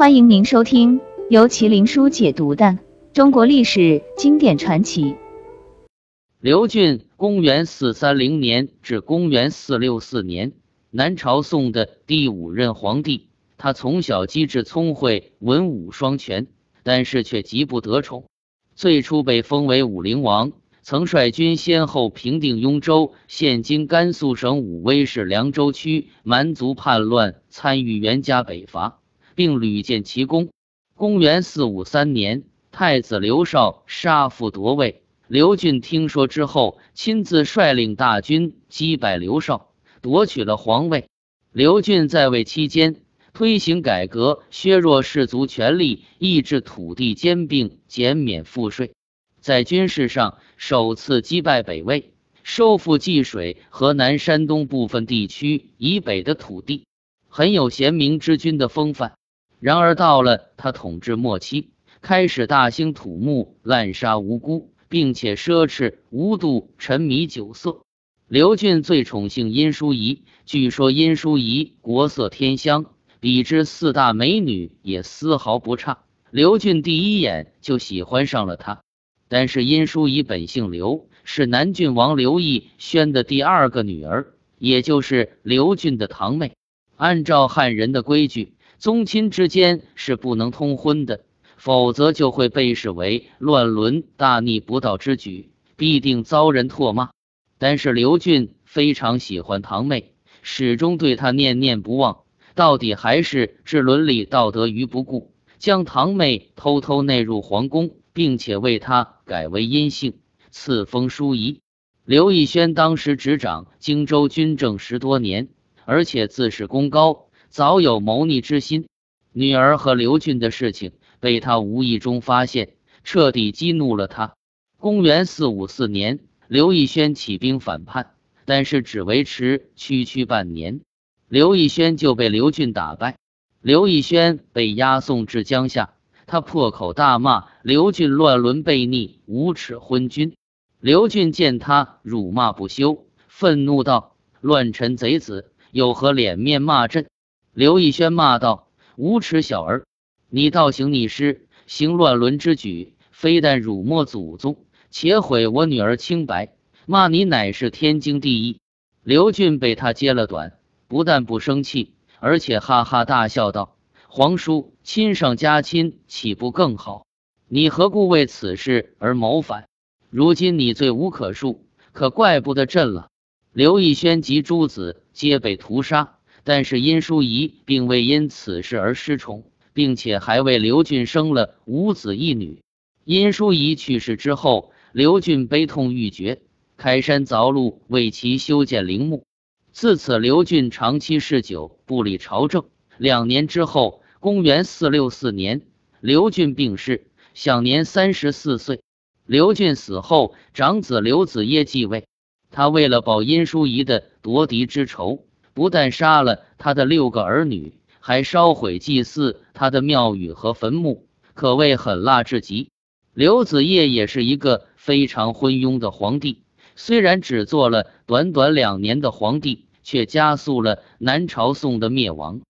欢迎您收听由麒麟书解读的中国历史经典传奇。刘俊，公元430年至公元464年，南朝宋的第五任皇帝。他从小机智聪慧，文武双全，但是却极不得宠。最初被封为武陵王，曾率军先后平定雍州（现今甘肃省武威市凉州区）蛮族叛乱，参与元嘉北伐，并屡建奇功。公元453年，太子刘绍杀父夺位，刘俊听说之后，亲自率领大军击败刘绍，夺取了皇位。刘俊在位期间，推行改革，削弱士族权力，抑制土地兼并，减免赋税。在军事上，首次击败北魏，收复济水、河南、山东部分地区以北的土地，很有贤明之君的风范。然而到了他统治末期，开始大兴土木，滥杀无辜，并且奢侈无度，沉迷酒色。刘俊最宠幸殷淑仪，据说殷淑仪国色天香，比之四大美女也丝毫不差，刘俊第一眼就喜欢上了她。但是殷淑仪本姓刘，是南郡王刘义宣的第二个女儿，也就是刘俊的堂妹。按照汉人的规矩，宗亲之间是不能通婚的，否则就会被视为乱伦大逆不道之举，必定遭人唾骂。但是刘俊非常喜欢堂妹，始终对她念念不忘，到底还是置伦理道德于不顾，将堂妹偷偷内入皇宫，并且为她改为阴姓，赐封淑仪。刘义宣当时执掌荆州军政10多年，而且自恃功高，早有谋逆之心。女儿和刘俊的事情被他无意中发现，彻底激怒了他。公元454年，刘义宣起兵反叛，但是只维持区区半年，刘义宣就被刘俊打败。刘义宣被押送至江夏，他破口大骂刘俊乱伦悖逆，无耻昏君。刘俊见他辱骂不休，愤怒道：“乱臣贼子，有何脸面骂朕？”刘义宣骂道：“无耻小儿，你倒行逆施，行乱伦之举，非但辱没祖宗，且毁我女儿清白，骂你乃是天经地义。”刘俊被他揭了短，不但不生气，而且哈哈大笑道：“皇叔，亲上加亲，岂不更好？你何故为此事而谋反？如今你罪无可恕，可怪不得朕了。”刘义宣及诸子皆被屠杀，但是殷淑仪并未因此事而失宠，并且还为刘俊生了5子1女。殷淑仪去世之后，刘俊悲痛欲绝，开山凿路为其修建陵墓。自此，刘俊长期嗜酒，不理朝政。2年之后，公元464年，刘俊病逝，享年34岁。刘俊死后，长子刘子业继位。他为了报殷淑仪的夺嫡之仇，不但杀了他的6个儿女，还烧毁祭祀他的庙宇和坟墓，可谓狠辣至极。刘子业也是一个非常昏庸的皇帝。虽然只做了短短2年的皇帝，却加速了南朝宋的灭亡。